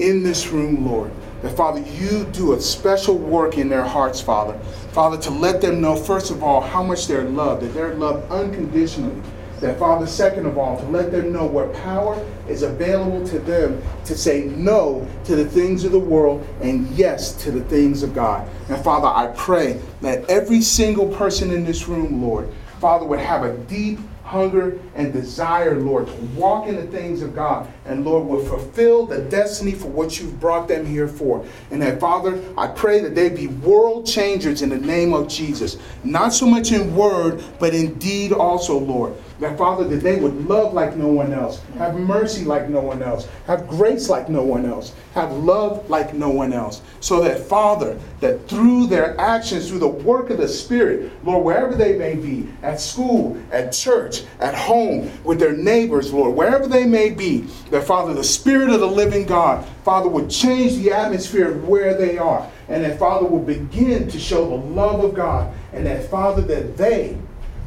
in this room, Lord, that, Father, you do a special work in their hearts, Father. Father, to let them know, first of all, how much they're loved, that they're loved unconditionally. That, Father, second of all, to let them know what power is available to them to say no to the things of the world and yes to the things of God. And, Father, I pray that every single person in this room, Lord, Father, would have a deep hunger and desire, Lord, to walk in the things of God, and, Lord, will fulfill the destiny for what you've brought them here for. And that, Father, I pray that they be world changers in the name of Jesus, not so much in word, but in deed also, Lord. That, Father, that they would love like no one else, have mercy like no one else, have grace like no one else, have love like no one else. So that, Father, that through their actions, through the work of the Spirit, Lord, wherever they may be, at school, at church, at home, with their neighbors, Lord, wherever they may be, that, Father, the Spirit of the living God, Father, would change the atmosphere of where they are. And that, Father, will begin to show the love of God. And that, Father, that they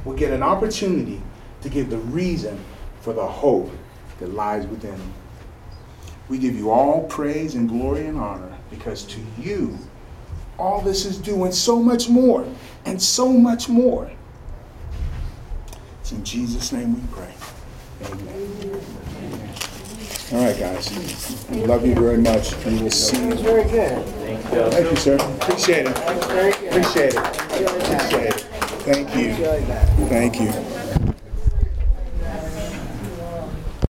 will get an opportunity to give the reason for the hope that lies within them. We give you all praise and glory and honor, because to you all this is due, and so much more, and so much more. It's in Jesus' name we pray. Amen. All right, guys. We love you very much, and we'll see you. Very good. Thank you, sir. Appreciate it. Appreciate it. Thank you. Thank you.